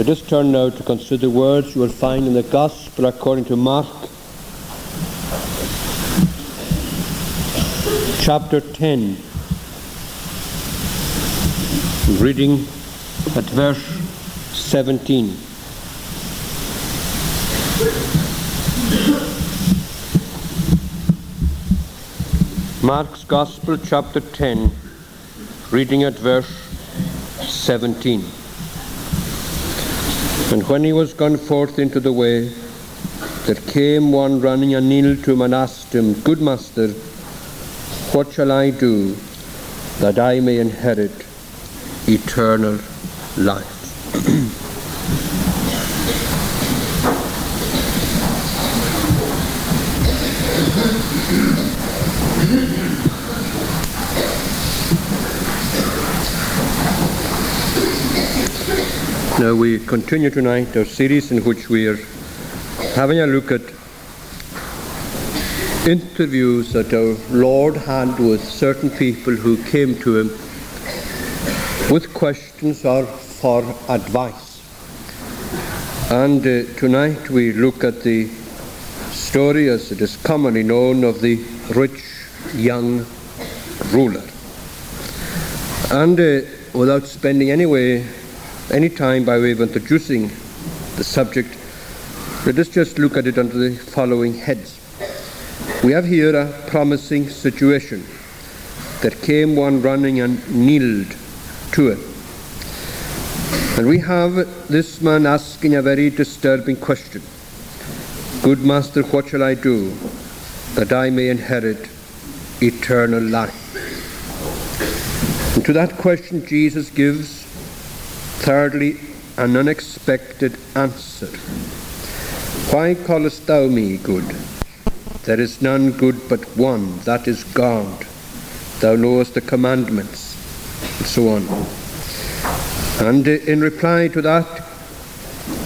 Let us turn now to consider words you will find in the Gospel according to Mark, chapter 10, reading at verse 17. Mark's Gospel, chapter 10, reading at verse 17. And when he was gone forth into the way, there came one running and kneeled to him and asked him, Good Master, what shall I do that I may inherit eternal life? Now we continue tonight our series in which we are having a look at interviews that our Lord had with certain people who came to him with questions or for advice. And tonight we look at the story, as it is commonly known, of the rich young ruler. And without spending any time by way of introducing the subject, let us just look at it under the following heads. We have here a promising situation. There came one running and kneeled to him. And we have this man asking a very disturbing question. Good Master, what shall I do that I may inherit eternal life? And to that question Jesus gives, thirdly, an unexpected answer. Why callest thou me good? There is none good but one, that is God. Thou knowest the commandments, and so on. And in reply to that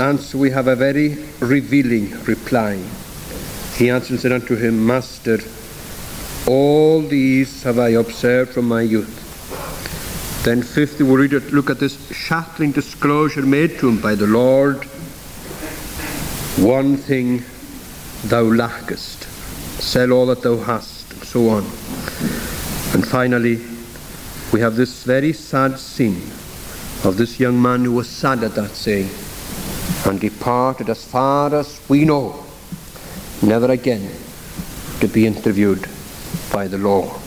answer, we have a very revealing reply. He answered and said unto him, Master, all these have I observed from my youth. Then fifthly, we look at this shattering disclosure made to him by the Lord. One thing thou lackest. Sell all that thou hast, and so on. And finally, we have this very sad scene of this young man who was sad at that saying, and departed as far as we know, never again to be interviewed by the Lord.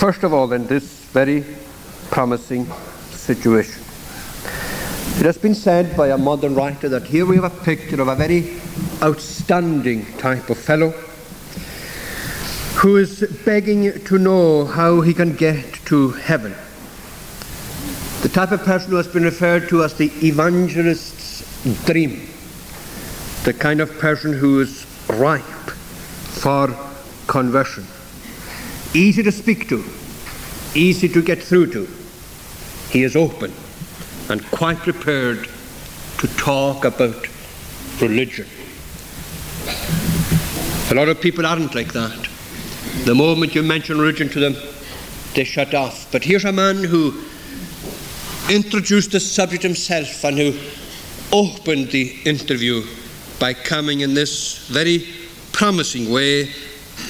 First of all, then, this very promising situation. It has been said by a modern writer that here we have a picture of a very outstanding type of fellow who is begging to know how he can get to heaven. The type of person who has been referred to as the evangelist's dream, the kind of person who is ripe for conversion, easy to speak to, easy to get through to. He is open and quite prepared to talk about religion. A lot of people aren't like that. The moment you mention religion to them, they shut off. But here's a man who introduced the subject himself and who opened the interview by coming in this very promising way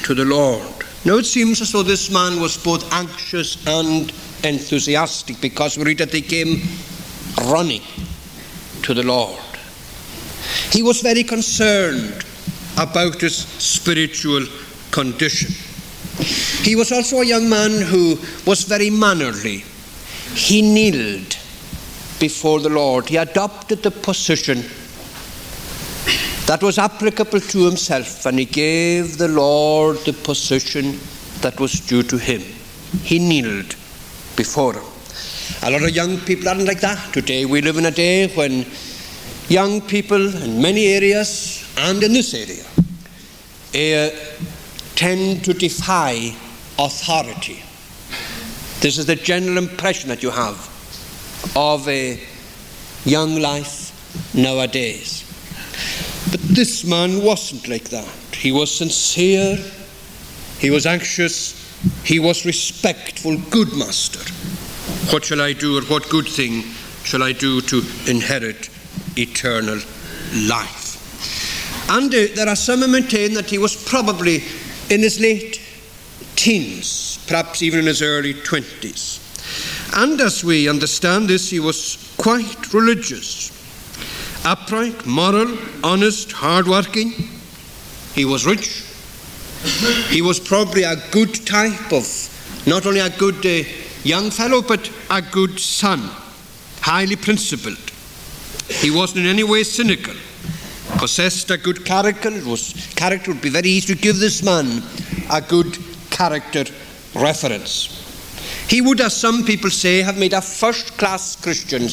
to the Lord. Now it seems as though this man was both anxious and enthusiastic, because we read that he came running to the Lord. He was very concerned about his spiritual condition. He was also a young man who was very mannerly. He kneeled before the Lord. He adopted the position that was applicable to himself, and he gave the Lord the position that was due to him. He kneeled before him. A lot of young people aren't like that today. We live in a day when young people in many areas, and in this area, tend to defy authority. This is the general impression that you have of a young life nowadays. But this man wasn't like that. He was sincere, he was anxious, he was respectful. Good Master, what shall I do, or what good thing shall I do to inherit eternal life? And there are some who maintain that he was probably in his late teens, perhaps even in his early 20s. And as we understand this, he was quite religious, upright, moral, honest, hard-working. He was rich. He was probably a good type of, not only a good young fellow, but a good son, highly principled. He wasn't in any way cynical, possessed a good character. Character would be very easy to give this man a good character reference. He would, as some people say, have made a first-class Christian.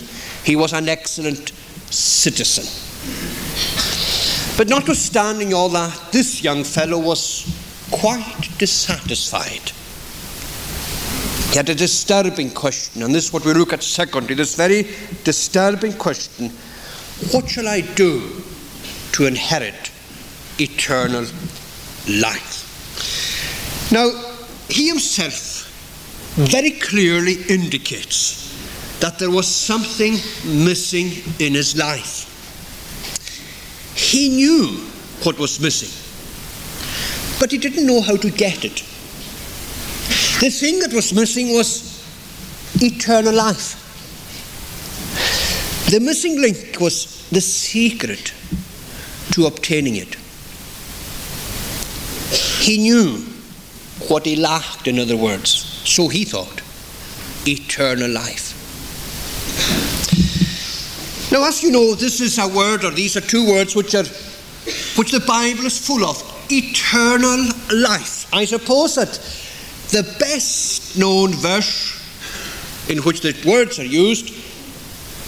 He was an excellent citizen. But notwithstanding all that, this young fellow was quite dissatisfied. He had a disturbing question, and this is what we look at secondly, this very disturbing question: what shall I do to inherit eternal life? Now, he himself very clearly indicates that there was something missing in his life. He knew what was missing, but he didn't know how to get it. The thing that was missing was eternal life. The missing link was the secret to obtaining it. He knew what he lacked, in other words, so he thought, eternal life. Now, as you know, this is a word, or these are two words, which the Bible is full of: eternal life. I suppose that the best known verse in which the words are used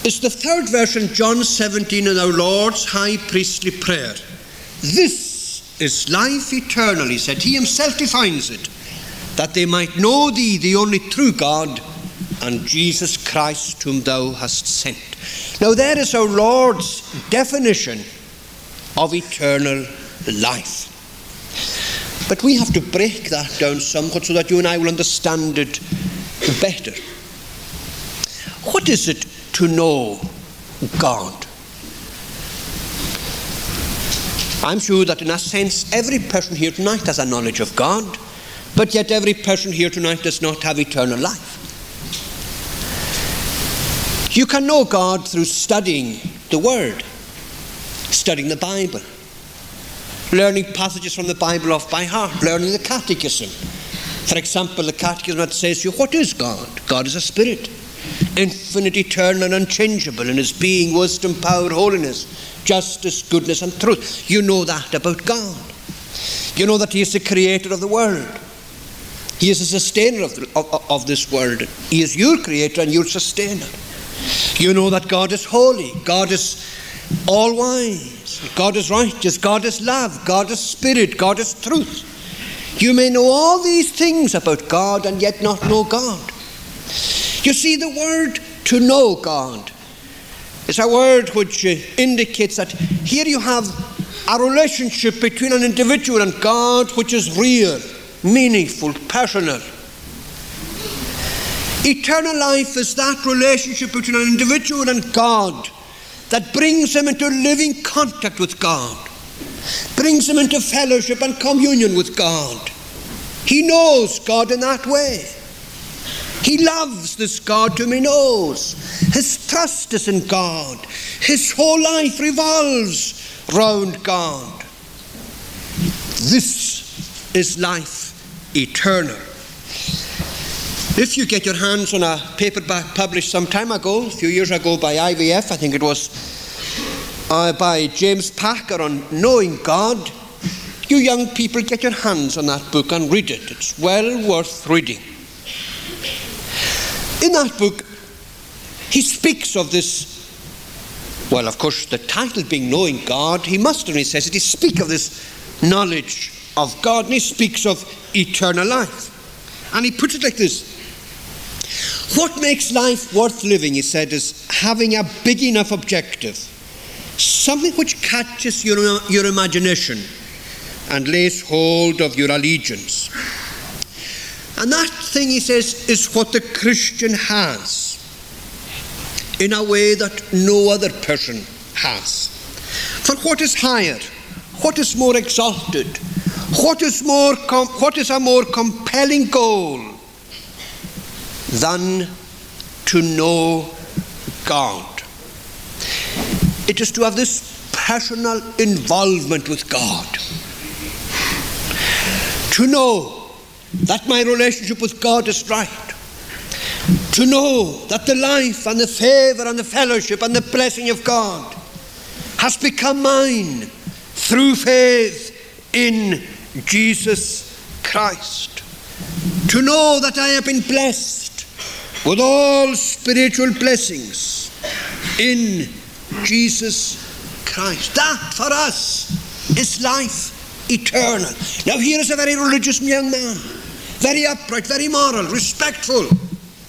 is the third verse in John 17 in our Lord's high priestly prayer. This is life eternal, he said. He himself defines it, that they might know thee, the only true God, and Jesus Christ, whom thou hast sent. Now, there is our Lord's definition of eternal life. But we have to break that down somewhat so that you and I will understand it better. What is it to know God? I'm sure that in a sense every person here tonight has a knowledge of God, but yet every person here tonight does not have eternal life. You can know God through studying the Word, studying the Bible, learning passages from the Bible off by heart, learning the Catechism. For example, the Catechism that says to you, what is God? God is a spirit, infinite, eternal, and unchangeable in his being, wisdom, power, holiness, justice, goodness, and truth. You know that about God. You know that he is the creator of the world. He is the sustainer of this world. He is your creator and your sustainer. You know that God is holy, God is all-wise, God is righteous, God is love, God is spirit, God is truth. You may know all these things about God and yet not know God. You see, the word to know God is a word which indicates that here you have a relationship between an individual and God which is real, meaningful, personal. Eternal life is that relationship between an individual and God that brings him into living contact with God, brings him into fellowship and communion with God. He knows God in that way. He loves this God whom he knows. His trust is in God. His whole life revolves round God. This is life eternal. If you get your hands on a paperback published some time ago, a few years ago by IVF, I think it was, by James Packer on knowing God, you young people get your hands on that book and read it. It's well worth reading. In that book, he speaks of this, well, of course, the title being Knowing God, he must, when he says it, he speaks of this knowledge of God, and he speaks of eternal life. And he puts it like this: what makes life worth living, he said, is having a big enough objective, something which catches your imagination and lays hold of your allegiance. And that thing, he says, is what the Christian has. in a way that no other person has. For what is higher? What is more exalted? What is a more compelling goal than to know God? It is to have this personal involvement with God. To know that my relationship with God is right. To know that the life and the favour and the fellowship and the blessing of God has become mine through faith in Jesus Christ. To know that I have been blessed with all spiritual blessings in Jesus Christ. That for us is life eternal. Now here is a very religious young man, very upright, very moral, respectful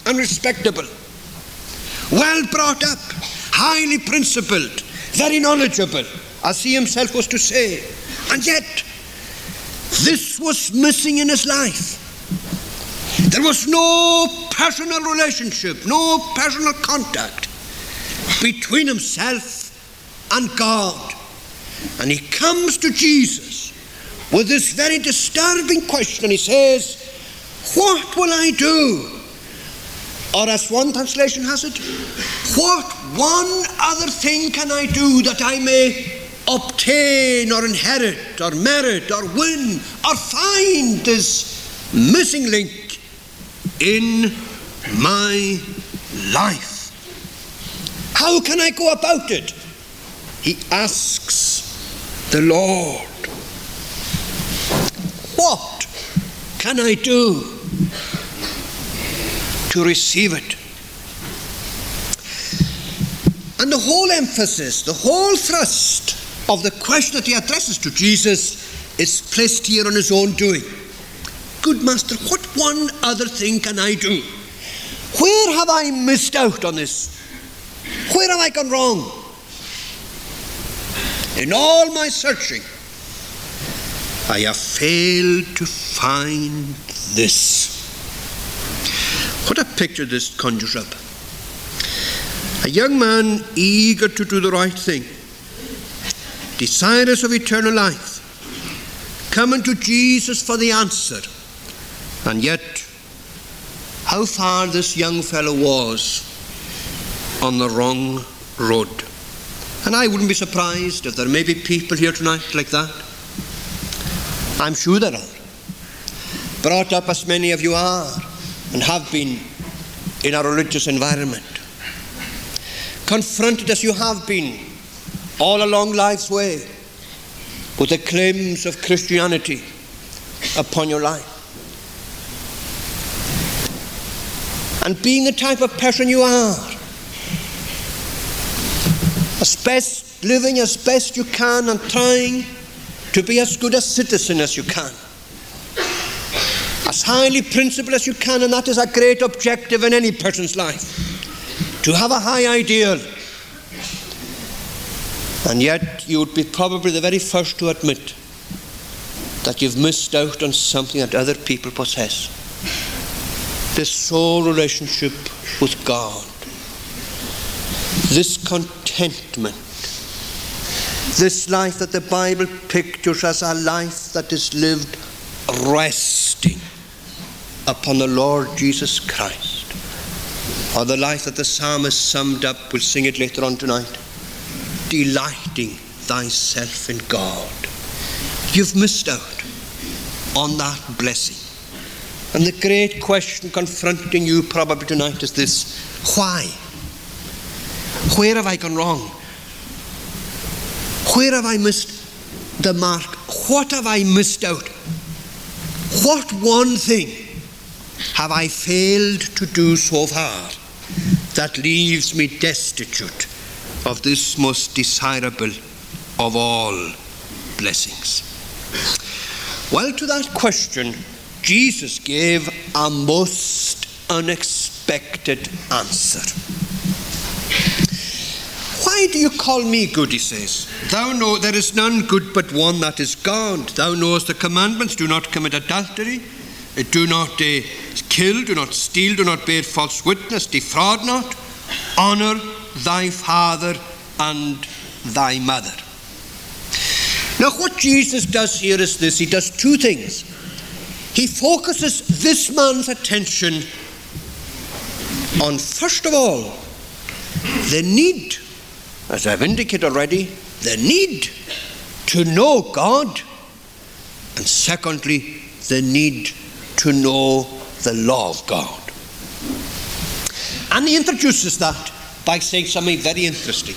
and respectable, well brought up, highly principled, very knowledgeable, as he himself was to say. And yet, this was missing in his life. There was no personal relationship, no personal contact between himself and God. And he comes to Jesus with this very disturbing question. He says, "What will I do?" Or as one translation has it, "What one other thing can I do that I may obtain or inherit or merit or win or find this missing link in my life? How can I go about it?" He asks the Lord, "What can I do to receive it?" And the whole emphasis, the whole thrust of the question that he addresses to Jesus is placed here on his own doing. "Good Master, what one other thing can I do? Where have I missed out on this? Where have I gone wrong? In all my searching, I have failed to find this." What a picture this conjures up. A young man eager to do the right thing, desirous of eternal life, coming to Jesus for the answer. And yet, how far this young fellow was on the wrong road. And I wouldn't be surprised if there may be people here tonight like that. I'm sure there are. Brought up as many of you are, and have been in a religious environment. Confronted as you have been all along life's way with the claims of Christianity upon your life. And being the type of person you are, living as best you can and trying to be as good a citizen as you can, as highly principled as you can, and that is a great objective in any person's life, to have a high ideal. And yet you would be probably the very first to admit that you've missed out on something that other people possess, this soul relationship with God, this contentment, this life that the Bible pictures as a life that is lived resting upon the Lord Jesus Christ, or the life that the psalmist summed up, we'll sing it later on tonight, delighting thyself in God. You've missed out on that blessing. And the great question confronting you probably tonight is this: why? Where have I gone wrong? Where have I missed the mark? What have I missed out? What one thing have I failed to do so far that leaves me destitute of this most desirable of all blessings? Well, to that question, Jesus gave a most unexpected answer. "Why do you call me good?" he says. "Thou know there is none good but one, that is God. Thou knowest the commandments: do not commit adultery, do not kill, do not steal, do not bear false witness, defraud not, honour thy father and thy mother. Now what Jesus does here is this. He does two things. He focuses this man's attention on, first of all, the need, as I've indicated already, the need to know God, and secondly, the need to know the law of God. And he introduces that by saying something very interesting.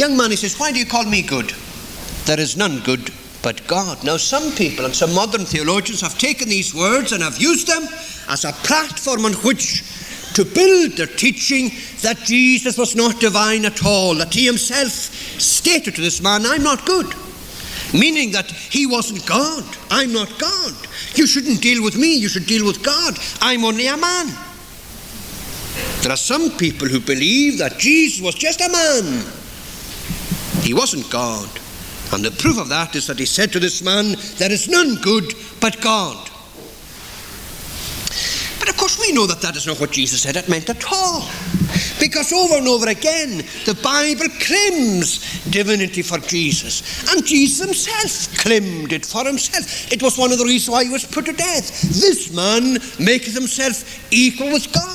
Young man, he says, why do you call me good? There is none good but God. Now some people and some modern theologians have taken these words and have used them as a platform on which to build their teaching that Jesus was not divine at all, that he himself stated to this man, I'm not good, meaning that he wasn't God. I'm not God. You shouldn't deal with me. You should deal with God. I'm only a man. There are some people who believe that Jesus was just a man. He wasn't God. And the proof of that is that he said to this man, there is none good but God. But of course we know that that is not what Jesus said it meant at all. Because over and over again, the Bible claims divinity for Jesus. And Jesus himself claimed it for himself. It was one of the reasons why he was put to death. This man maketh himself equal with God.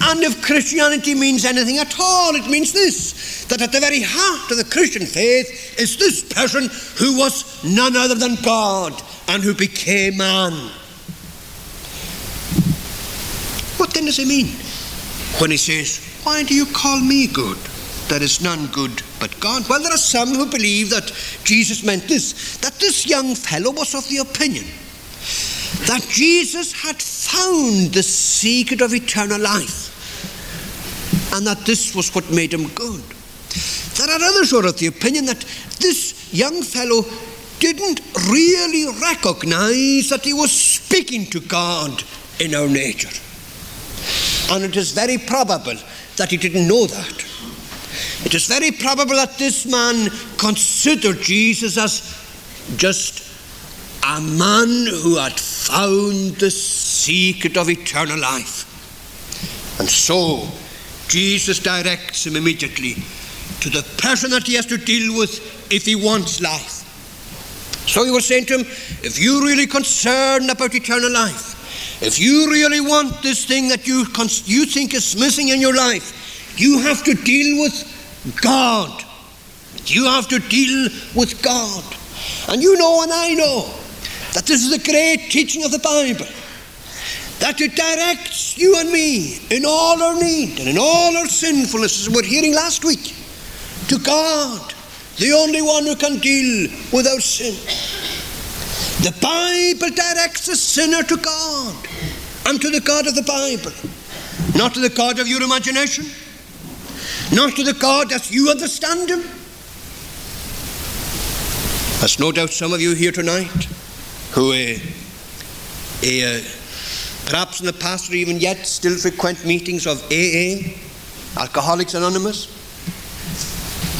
And if Christianity means anything at all, it means this, that at the very heart of the Christian faith is this person who was none other than God and who became man. What then does he mean when he says, why do you call me good? There is none good but God. Well, there are some who believe that Jesus meant this, that this young fellow was of the opinion that Jesus had found the secret of eternal life, and that this was what made him good. There are others who are of the opinion that this young fellow didn't really recognize that he was speaking to God in our nature. And it is very probable that he didn't know that. It is very probable that this man considered Jesus as just a man who had found the secret of eternal life. And so Jesus directs him immediately to the person that he has to deal with if he wants life. So he was saying to him, if you're really concerned about eternal life, if you really want this thing that you think is missing in your life, you have to deal with God. You have to deal with God. And you know and I know that this is the great teaching of the Bible, that it directs you and me in all our need and in all our sinfulness, as we were hearing last week, to God, the only one who can deal with our sin. The Bible directs the sinner to God and to the God of the Bible, not to the God of your imagination, not to the God as you understand him. There's no doubt some of you here tonight who perhaps in the past or even yet still frequent meetings of AA, Alcoholics Anonymous,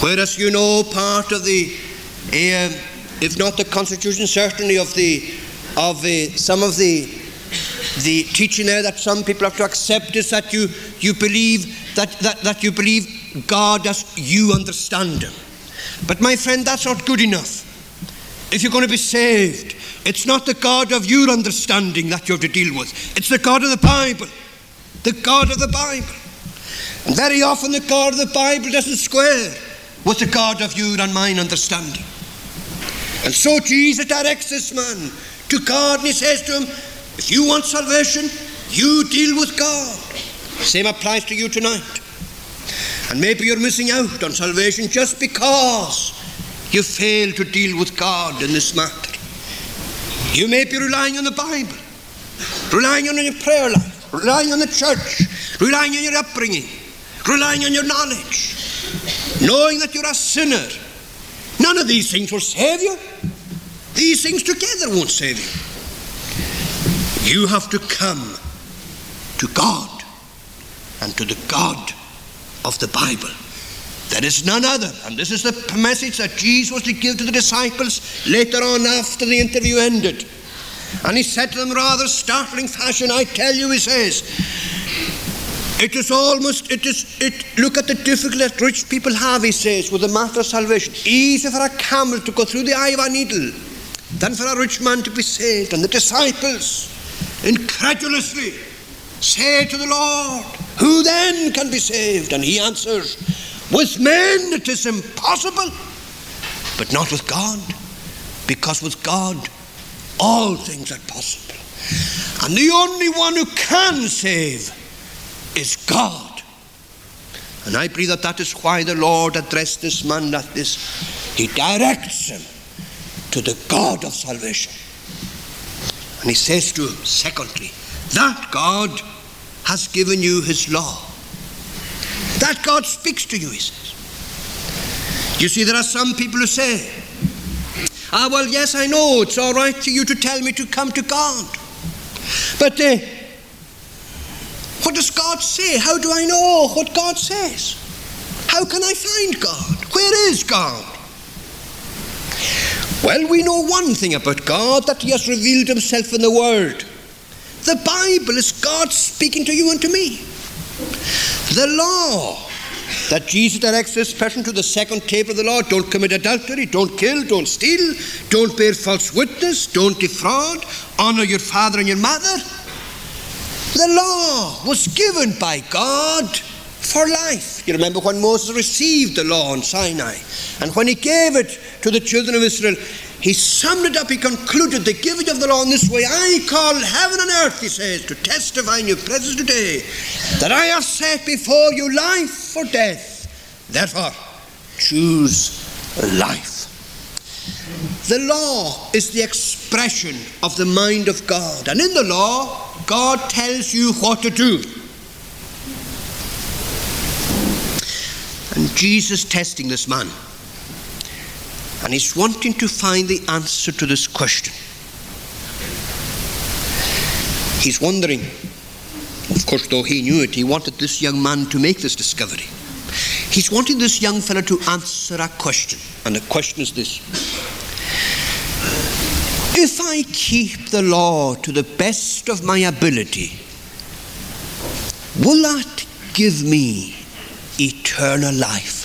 whereas you know part of the, if not the constitution, certainly of some of the teaching there that some people have to accept is that you believe God as you understand him. But my friend, that's not good enough. If you're going to be saved, it's not the God of your understanding that you have to deal with. It's the God of the Bible. The God of the Bible. And very often the God of the Bible doesn't square with the God of your and mine understanding. And so Jesus directs this man to God and he says to him, if you want salvation, you deal with God. Same applies to you tonight. And maybe you're missing out on salvation just because you fail to deal with God in this matter. You may be relying on the Bible, relying on your prayer life, relying on the church, relying on your upbringing, relying on your knowledge, knowing that you're a sinner. None of these things will save you. These things together won't save you. You have to come to God and to the God of the Bible. There is none other, and this is the message that Jesus was to give to the disciples later on after the interview ended. And he said to them rather startling fashion, I tell you, he says, Look at the difficulty that rich people have, he says, with the matter of salvation. Easier for a camel to go through the eye of a needle than for a rich man to be saved. And the disciples incredulously say to the Lord, who then can be saved? And he answers, with men it is impossible, but not with God, because with God all things are possible. And the only one who can save is God. And I believe that is why the Lord addressed this man like this. He directs him to the God of salvation. And he says to him, secondly, that God has given you his law. That God speaks to you, he says. You see, there are some people who say, well, yes, I know, it's all right for you to tell me to come to God. But what does God say? How do I know what God says? How can I find God? Where is God? Well, we know one thing about God, that he has revealed himself in the Word. The Bible is God speaking to you and to me. The law that Jesus directs this person to, the second table of the law: don't commit adultery, don't kill, don't steal, don't bear false witness, don't defraud, honor your father and your mother. The law was given by God for life. You remember when Moses received the law on Sinai, and when he gave it to the children of Israel, he summed it up, he concluded the giving of the law in this way: I call heaven and earth, he says, to testify in your presence today that I have set before you life or death. Therefore, choose life. The law is the expression of the mind of God. And in the law, God tells you what to do. And Jesus testing this man. And he's wanting to find the answer to this question. He's wondering, of course, though he knew it, he wanted this young man to make this discovery. He's wanting this young fellow to answer a question. And the question is this: if I keep the law to the best of my ability, will that give me eternal life?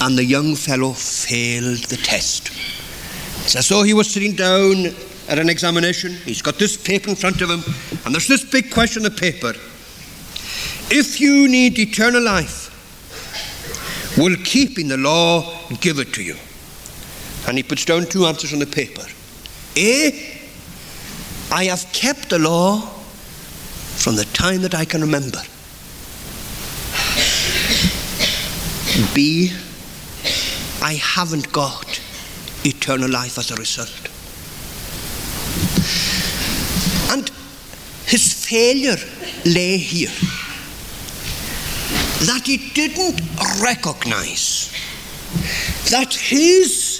And the young fellow failed the test. It's as though he was sitting down at an examination. He's got this paper in front of him, and there's this big question on the paper: if you need eternal life, will keeping the law give it to you? And he puts down two answers on the paper. A, I have kept the law from the time that I can remember. B, I haven't got eternal life as a result. And his failure lay here, that he didn't recognize that his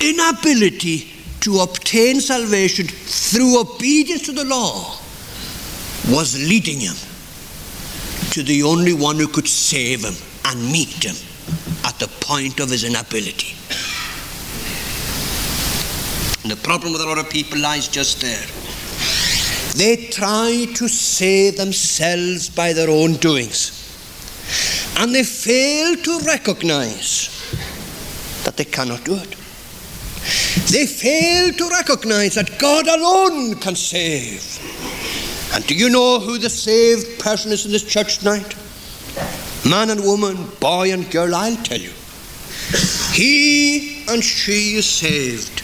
inability to obtain salvation through obedience to the law was leading him to the only one who could save him and meet him at the point of his inability. And the problem with a lot of people lies just there. They try to save themselves by their own doings, and they fail to recognize that they cannot do it. They fail to recognize that God alone can save. And do you know who the saved person is in this church tonight? Man and woman, boy and girl, I'll tell you. He and she is saved.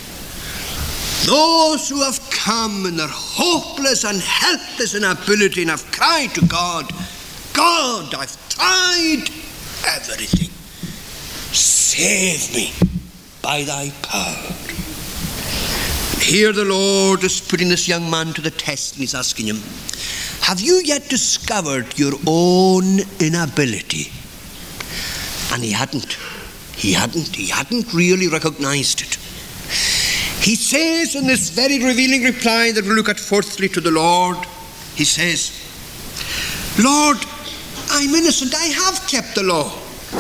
Those who have come in their hopeless and helpless inability and have cried to God, God, I've tried everything. Save me by thy power. And here the Lord is putting this young man to the test, and he's asking him, have you yet discovered your own inability? And he hadn't really recognized it. He says in this very revealing reply that we look at fourthly to the Lord, he says, Lord, I'm innocent, I have kept the law.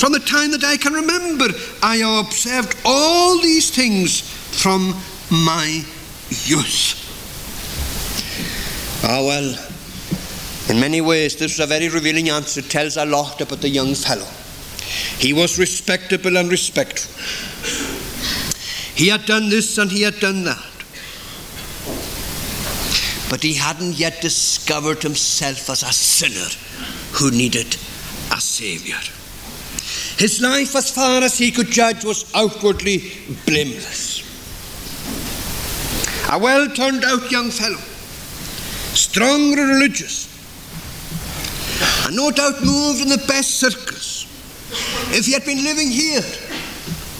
From the time that I can remember, I have observed all these things from my youth. Well, in many ways, this is a very revealing answer. It tells a lot about the young fellow. He was respectable and respectful. He had done this and he had done that. But he hadn't yet discovered himself as a sinner who needed a saviour. His life, as far as he could judge, was outwardly blameless. A well-turned-out young fellow, strongly religious, and no doubt moved in the best circles. If he had been living here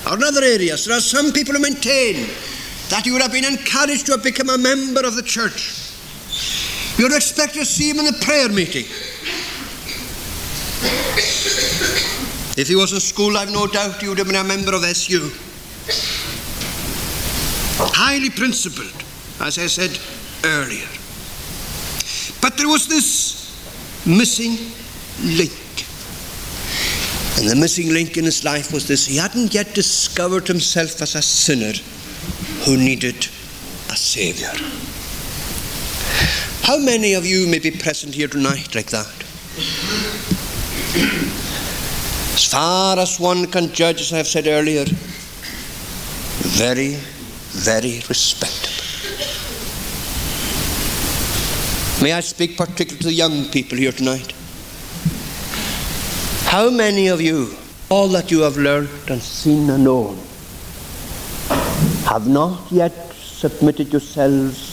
or in other areas, there are some people who maintain that he would have been encouraged to have become a member of the church. You would expect to see him in the prayer meeting. If he was in school, I've no doubt he would have been a member of SU. Highly principled, as I said earlier. But there was this missing link. And the missing link in his life was this: he hadn't yet discovered himself as a sinner who needed a saviour. How many of you may be present here tonight like that? As far as one can judge, as I have said earlier, very, very respectable. May I speak particularly to the young people here tonight? How many of you, all that you have learned and seen and known, have not yet submitted yourselves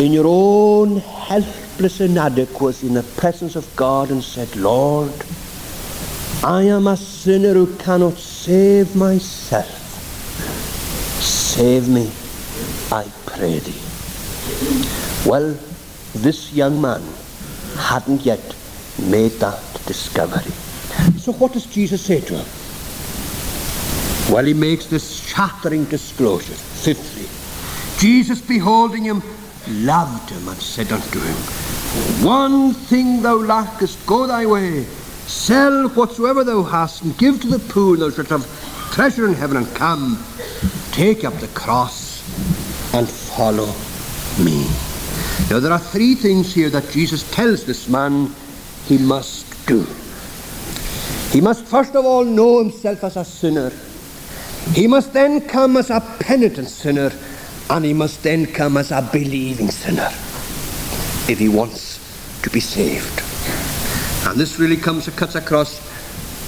in your own helpless inadequacy in the presence of God and said, Lord, I am a sinner who cannot save myself. Save me, I pray thee. Well, this young man hadn't yet made that discovery. So what does Jesus say to him? Well, he makes this shattering disclosure. Fifthly, Jesus, beholding him, loved him and said unto him, One thing thou lackest, go thy way, sell whatsoever thou hast, and give to the poor, and thou shalt have treasure in heaven, and come, take up the cross, and follow me. Now there are three things here that Jesus tells this man he must do. He must first of all know himself as a sinner. He must then come as a penitent sinner. And he must then come as a believing sinner if he wants to be saved. And this really cuts across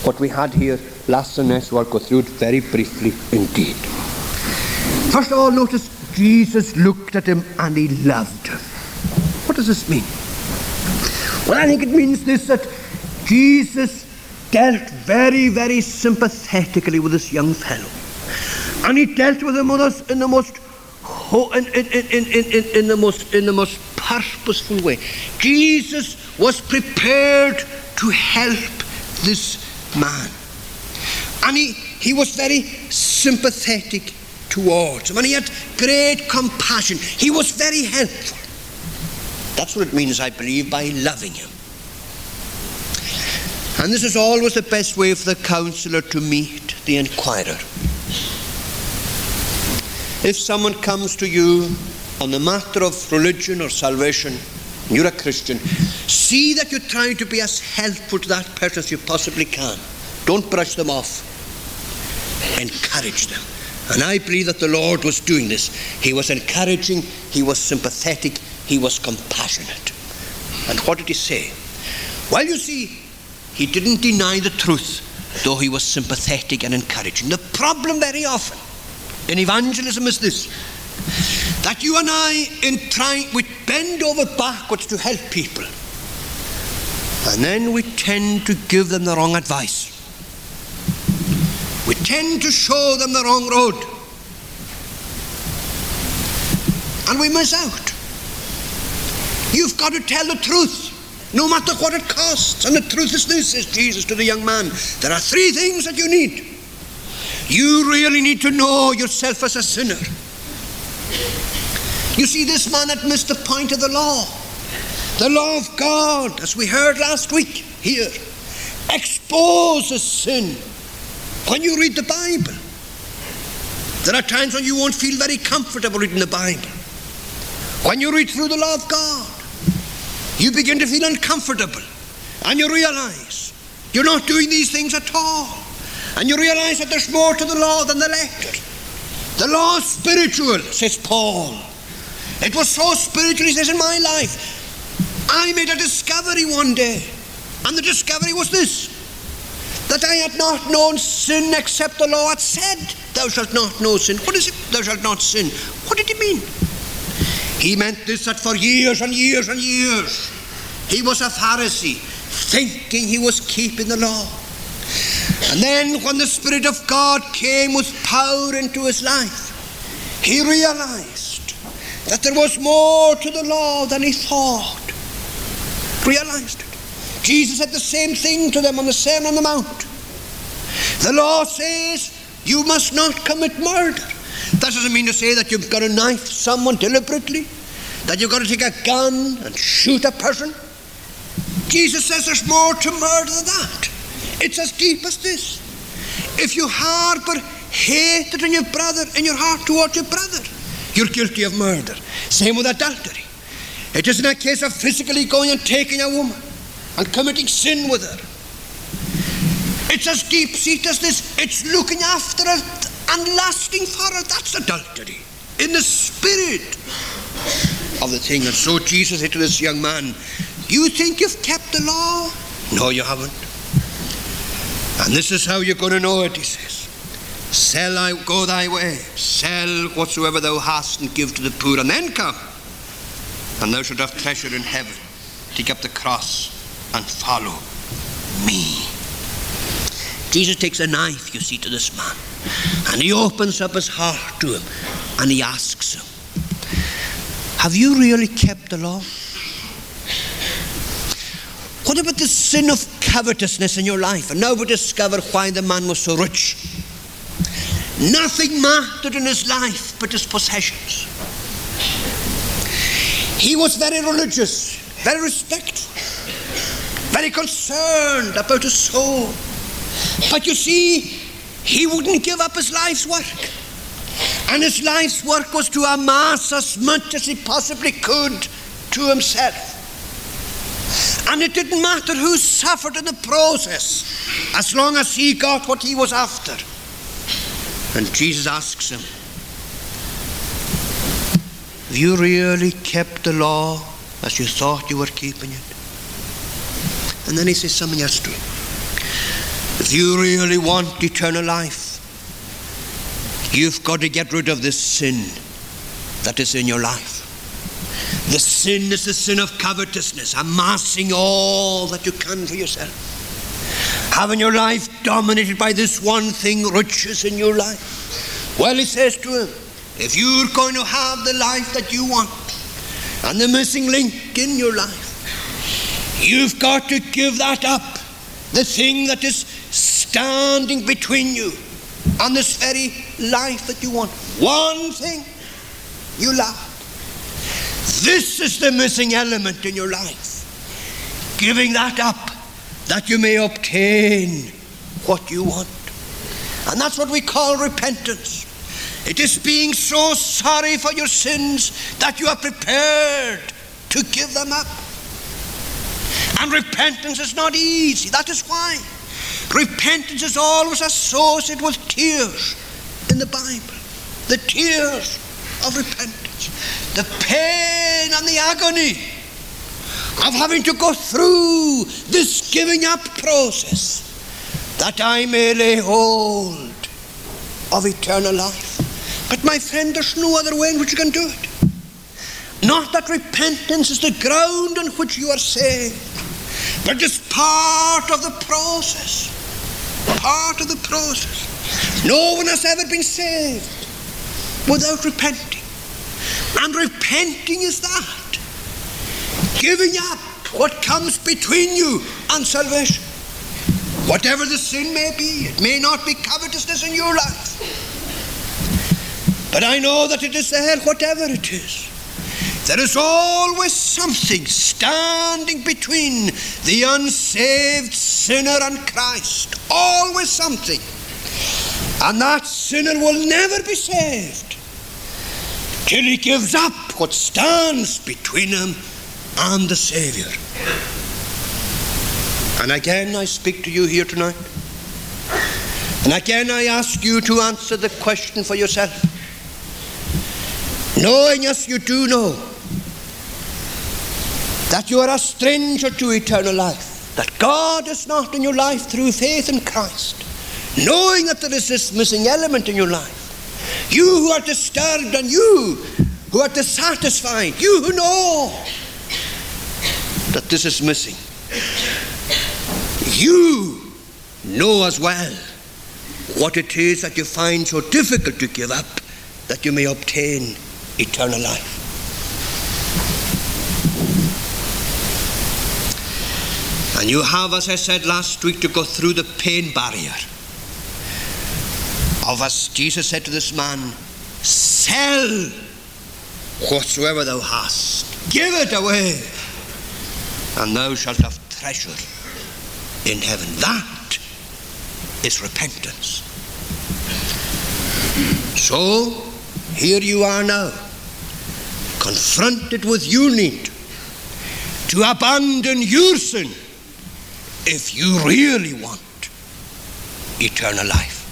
what we had here last Sunday, so I'll go through it very briefly indeed. First of all, notice Jesus looked at him and he loved him. What does this mean? Well, I think it means this, that Jesus dealt very, very sympathetically with this young fellow. And he dealt with him in the most purposeful way. Jesus was prepared to help this man. And he was very sympathetic towards him. And he had great compassion. He was very helpful. That's what it means, I believe, by loving him. And this is always the best way for the counsellor to meet the inquirer. If someone comes to you on the matter of religion or salvation, you're a Christian, see that you try to be as helpful to that person as you possibly can. Don't brush them off. Encourage them. And I believe that the Lord was doing this. He was encouraging, he was sympathetic, he was compassionate. And what did he say? Well, you see, he didn't deny the truth, though he was sympathetic and encouraging. The problem very often in evangelism is this, that you and I, in trying, we bend over backwards to help people, and then we tend to give them the wrong advice. We tend to show them the wrong road, and we miss out. You've got to tell the truth, no matter what it costs. And the truth is this, says Jesus to the young man, there are three things that you need. You really need to know yourself as a sinner. You see, this man had missed the point of the law of God, as we heard last week here, exposes sin. When you read the Bible, there are times when you won't feel very comfortable reading the Bible. When you read through the law of God, you begin to feel uncomfortable, and you realize you're not doing these things at all, and you realize that there's more to the law than the letter. The law is spiritual, says Paul. It was so spiritual, he says, in my life. I made a discovery one day, and the discovery was this, that I had not known sin except the law had said, thou shalt not know sin. What is it, thou shalt not sin? What did he mean? He meant this, that for years and years and years, he was a Pharisee, thinking he was keeping the law. And then when the Spirit of God came with power into his life, he realized that there was more to the law than he thought. Realized it. Jesus said the same thing to them on the Sermon on the Mount. The law says you must not commit murder. That doesn't mean to say that you've got to knife someone deliberately, that you've got to take a gun and shoot a person. Jesus says there's more to murder than that. It's as deep as this. If you harbour hatred in your brother, in your heart towards your brother, you're guilty of murder. Same with adultery. It isn't a case of physically going and taking a woman and committing sin with her. It's as deep-seated as this. It's looking after her and lasting for her. That's adultery. In the spirit of the thing. And so Jesus said to this young man, you think you've kept the law? No, you haven't. And this is how you're going to know it, he says. Go thy way, sell whatsoever thou hast and give to the poor, and then come, and thou shalt have treasure in heaven. Take up the cross and follow me. Jesus takes a knife, you see, to this man, and he opens up his heart to him, and he asks him, have you really kept the law? What about the sin of covetousness in your life? And now we discover why the man was so rich. Nothing mattered in his life but his possessions. He was very religious, very respectful, very concerned about his soul. But you see, he wouldn't give up his life's work. And his life's work was to amass as much as he possibly could to himself. And it didn't matter who suffered in the process, as long as he got what he was after. And Jesus asks him, have you really kept the law as you thought you were keeping it? And then he says something else to him. If you really want eternal life, you've got to get rid of this sin that is in your life. The sin is the sin of covetousness, amassing all that you can for yourself. Having your life dominated by this one thing, riches in your life. Well, he says to him, if you're going to have the life that you want, and the missing link in your life, you've got to give that up. The thing that is standing between you and this very life that you want. One thing you love. This is the missing element in your life. Giving that up, that you may obtain what you want. And that's what we call repentance. It is being so sorry for your sins that you are prepared to give them up. And repentance is not easy. That is why repentance is always associated with tears in the Bible. The tears of repentance, the pain and the agony of having to go through this giving up process, that I may lay hold of eternal life. But my friend, there's no other way in which you can do it. Not that repentance is the ground on which you are saved, but just part of the process. Part of the process. No one has ever been saved without repenting. And repenting is that. Giving up what comes between you and salvation. Whatever the sin may be, it may not be covetousness in your life. But I know that it is there, whatever it is. There is always something standing between the unsaved sinner and Christ. Always something. And that sinner will never be saved till he gives up what stands between him and the Savior. And again I speak to you here tonight. And again I ask you to answer the question for yourself. Knowing as you do know that you are a stranger to eternal life, that God is not in your life through faith in Christ, knowing that there is this missing element in your life, you who are disturbed and you who are dissatisfied, you who know that this is missing, you know as well what it is that you find so difficult to give up that you may obtain eternal life. And you have, as I said last week, to go through the pain barrier of, as Jesus said to this man, sell whatsoever thou hast, give it away, and thou shalt have treasure in heaven. That is repentance. So, here you are now, confronted with your need to abandon your sin if you really want eternal life.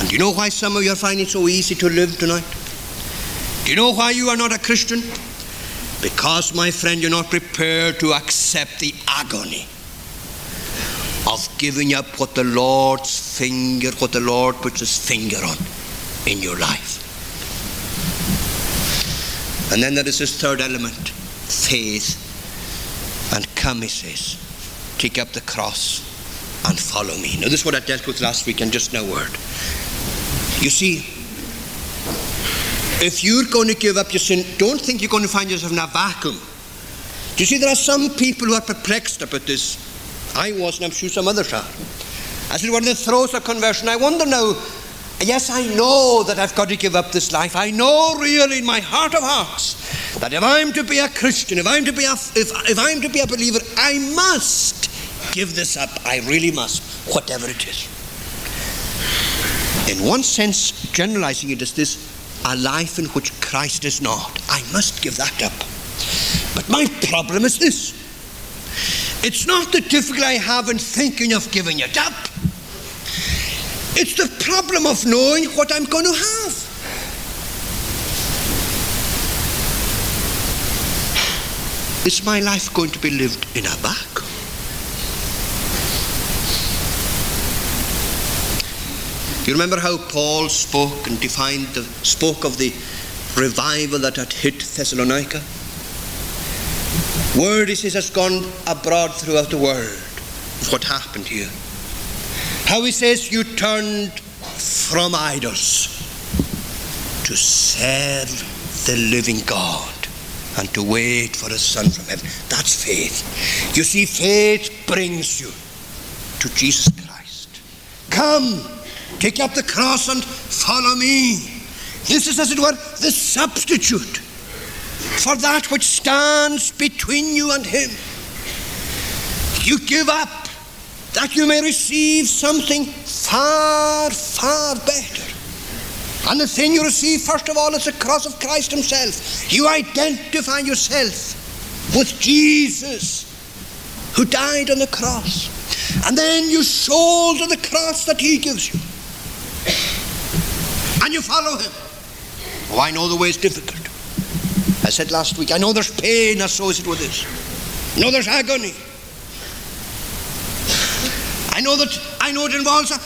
And you know why some of you are finding it so easy to live tonight? Do you know why you are not a Christian? Because, my friend, you're not prepared to accept the agony of giving up what the Lord puts his finger on in your life. And then there is this third element, faith. And come, he says, take up the cross and follow me. Now, this is what I dealt with last week and just now word. You see, if you're going to give up your sin, don't think you're going to find yourself in a vacuum. Do you see, there are some people who are perplexed about this. I was, and I'm sure some others are. As it were, in the throes of conversion, I wonder now, yes, I know that I've got to give up this life. I know really in my heart of hearts that if I'm to be a Christian, if I'm to be a believer, I must give this up. I really must, whatever it is. In one sense, generalizing it is this, a life in which Christ is not. I must give that up. But my problem is this. It's not the difficulty I have in thinking of giving it up. It's the problem of knowing what I'm going to have. Is my life going to be lived in a vacuum? You remember how Paul spoke of the revival that had hit Thessalonica? Word, he says, has gone abroad throughout the world. What happened here? How he says, you turned from idols to serve the living God and to wait for His Son from heaven. That's faith. You see, faith brings you to Jesus Christ. Come, take up the cross and follow me. This is, as it were, the substitute for that which stands between you and Him. You give up that you may receive something far, far better. And the thing you receive, first of all, is the cross of Christ Himself. You identify yourself with Jesus who died on the cross. And then you shoulder the cross that He gives you. And you follow Him. Oh, I know the way is difficult. I said last week, I know there's pain associated with this. I know there's agony. I know it involves a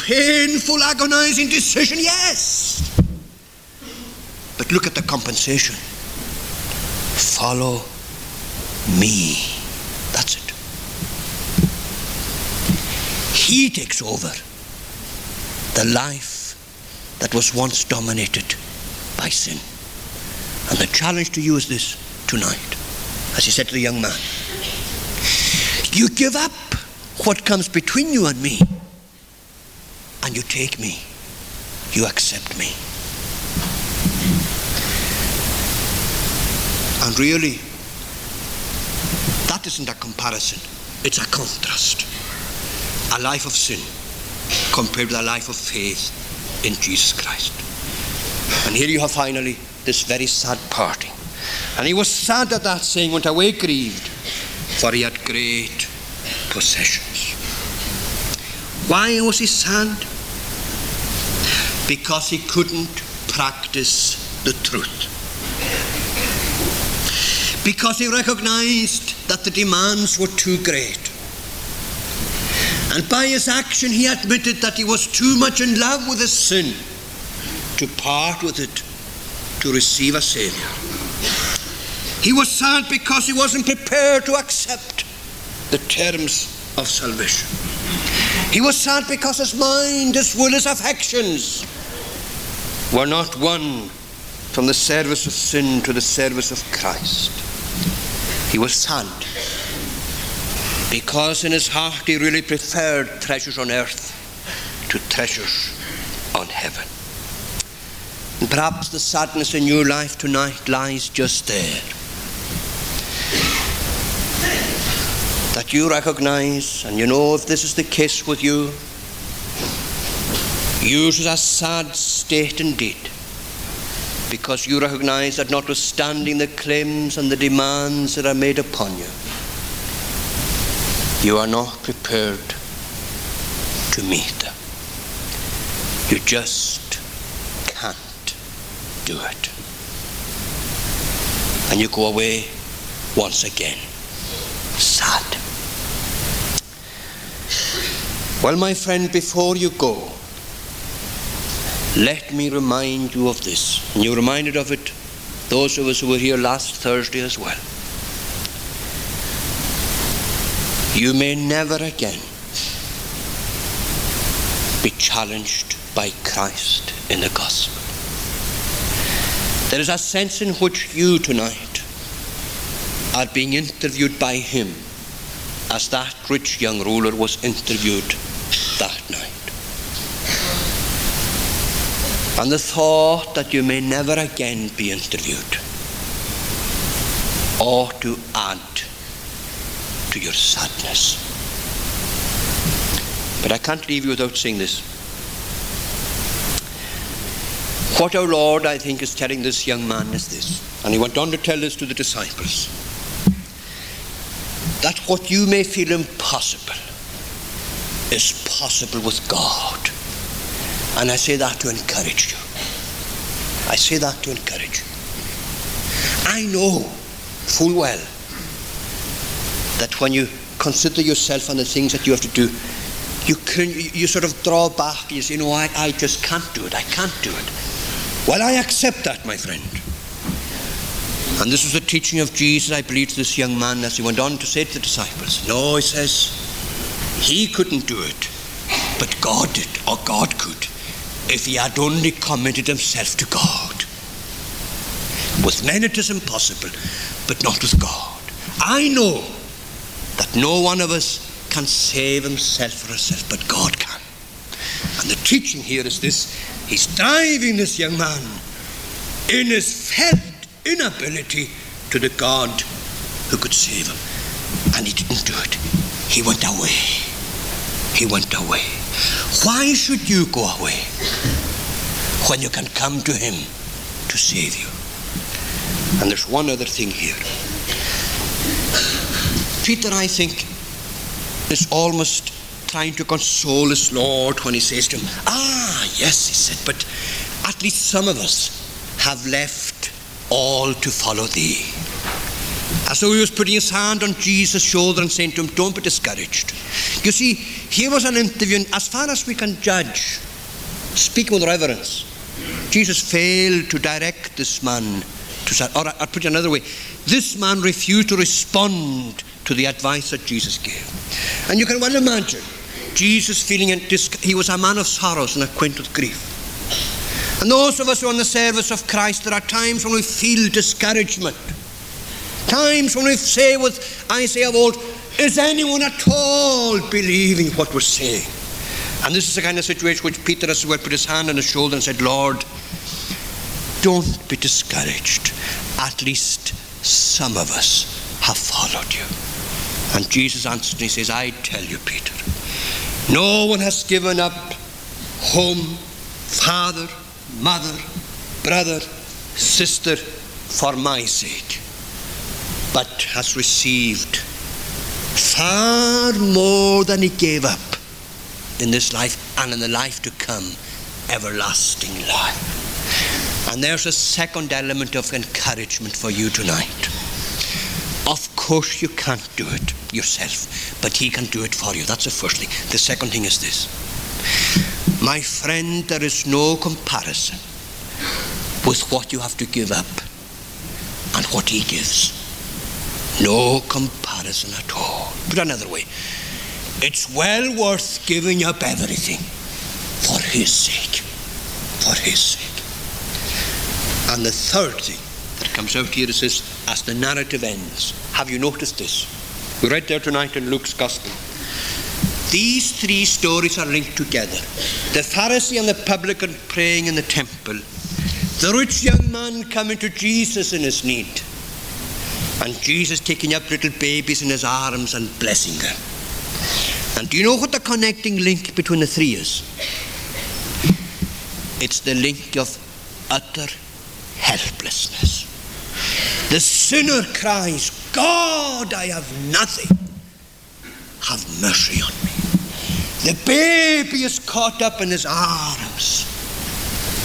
painful, agonizing decision, yes. But look at the compensation. Follow me. That's it. He takes over the life that was once dominated by sin. And the challenge to you is this tonight, as he said to the young man. You give up what comes between you and me, and you take me, you accept me. And really, that isn't a comparison, it's a contrast. A life of sin compared with a life of faith in Jesus Christ. And here you have finally this very sad parting. And he was sad at that, saying, went away grieved, for he had great possessions. Why was he sad? Because he couldn't practice the truth. Because he recognized that the demands were too great. And by his action, he admitted that he was too much in love with his sin to part with it, to receive a Savior. He was sad because he wasn't prepared to accept the terms of salvation. He was sad because his mind, his will, his affections were not won from the service of sin to the service of Christ. He was sad because in his heart he really preferred treasures on earth to treasures on heaven. And perhaps the sadness in your life tonight lies just there. That you recognize, and you know if this is the case with you, yours is a sad state indeed. Because you recognize that notwithstanding the claims and the demands that are made upon you, you are not prepared to meet them. You just can't do it. And you go away once again, sad. Well, my friend, before you go, let me remind you of this. And you're reminded of it, those of us who were here last Thursday as well. You may never again be challenged by Christ in the gospel. There is a sense in which you tonight are being interviewed by him as that rich young ruler was interviewed that night. And the thought that you may never again be interviewed ought to add to your sadness. But I can't leave you without saying this. What our Lord, I think, is telling this young man is this, and he went on to tell this to the disciples, that what you may feel impossible is possible with God. And I say that to encourage you. I say that to encourage you. I know full well that when you consider yourself and the things that you have to do, you sort of draw back. You say, no, I just can't do it. I can't do it. Well, I accept that, my friend. And this was the teaching of Jesus, I believe, to this young man as he went on to say to the disciples. No, he says, he couldn't do it, but God did, or God could, if he had only committed himself to God. With men it is impossible, but not with God. I know that no one of us can save himself or herself, but God can. And the teaching here is this. He's driving this young man in his felt inability to the God who could save him. And he didn't do it. He went away. He went away. Why should you go away when you can come to him to save you? And there's one other thing here. Peter, I think, is almost trying to console his Lord when he says to him, ah, yes, he said, but at least some of us have left all to follow thee. As though he was putting his hand on Jesus' shoulder and saying to him, don't be discouraged. You see, here was an interview, and as far as we can judge, speaking with reverence, Jesus failed to direct this man to, or I'll put it another way, this man refused to respond to the advice that Jesus gave. And you can well imagine Jesus feeling, he was a man of sorrows and acquainted with grief. And those of us who are in the service of Christ, there are times when we feel discouragement. Times when we say with Isaiah of old, is anyone at all believing what we're saying? And this is the kind of situation which Peter, as it were, put his hand on his shoulder and said, Lord, don't be discouraged. At least some of us have followed you. And Jesus answered and he says, I tell you, Peter, no one has given up home, father, mother, brother, sister, for my sake, but has received far more than he gave up in this life and in the life to come, everlasting life. And there's a second element of encouragement for you tonight. Of course you can't do it yourself, but he can do it for you. That's the first thing. The second thing is this. My friend, there is no comparison with what you have to give up and what he gives. No comparison at all. Put another way, it's well worth giving up everything for his sake. For his sake. And the third thing that comes out here is this, as the narrative ends. Have you noticed this? We read there tonight in Luke's Gospel. These three stories are linked together. The Pharisee and the publican praying in the temple. The rich young man coming to Jesus in his need. And Jesus taking up little babies in his arms and blessing them. And do you know what the connecting link between the three is? It's the link of utter helplessness. The sinner cries, God, I have nothing. Have mercy on me. The baby is caught up in his arms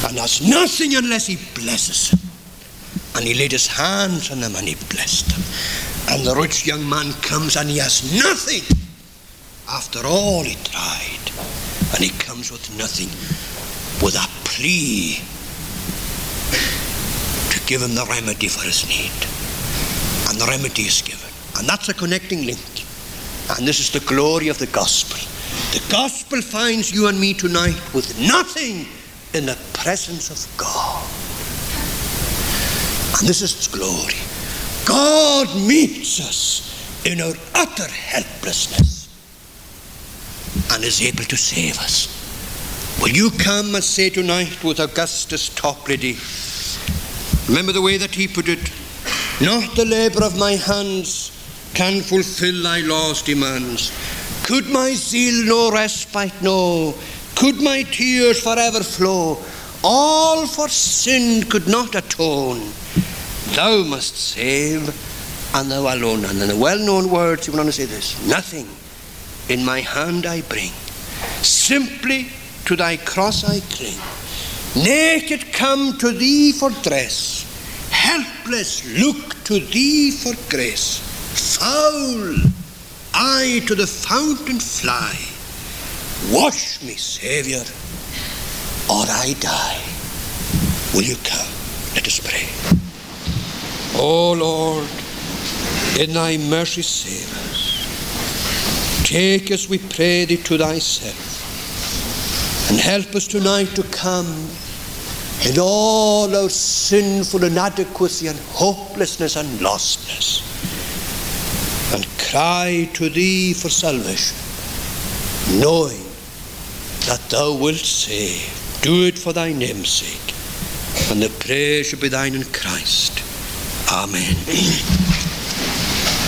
and has nothing unless he blesses him. And he laid his hands on him and he blessed him. And the rich young man comes and he has nothing. After all he tried. And he comes with nothing, with a plea to give him the remedy for his need. And the remedy is given. And that's a connecting link. And this is the glory of the gospel. The gospel finds you and me tonight with nothing in the presence of God. And this is its glory. God meets us in our utter helplessness and is able to save us. Will you come and say tonight with Augustus Toplady, remember the way that he put it, not the labor of my hands can fulfill thy law's demands. Could my zeal no respite know? Could my tears forever flow? All for sin could not atone. Thou must save, and thou alone. And in the well-known words, you want to say this, nothing in my hand I bring. Simply to thy cross I cling. Naked come to thee for dress. Helpless look to thee for grace. Foul, I to the fountain fly. Wash me, Saviour, or I die. Will you come? Let us pray. O Lord, in thy mercy save us. Take us, we pray thee, to thyself. And help us tonight to come in all our sinful inadequacy and hopelessness and lostness. And cry to thee for salvation, knowing that thou wilt save. Do it for thy name's sake, and the prayer shall be thine in Christ. Amen.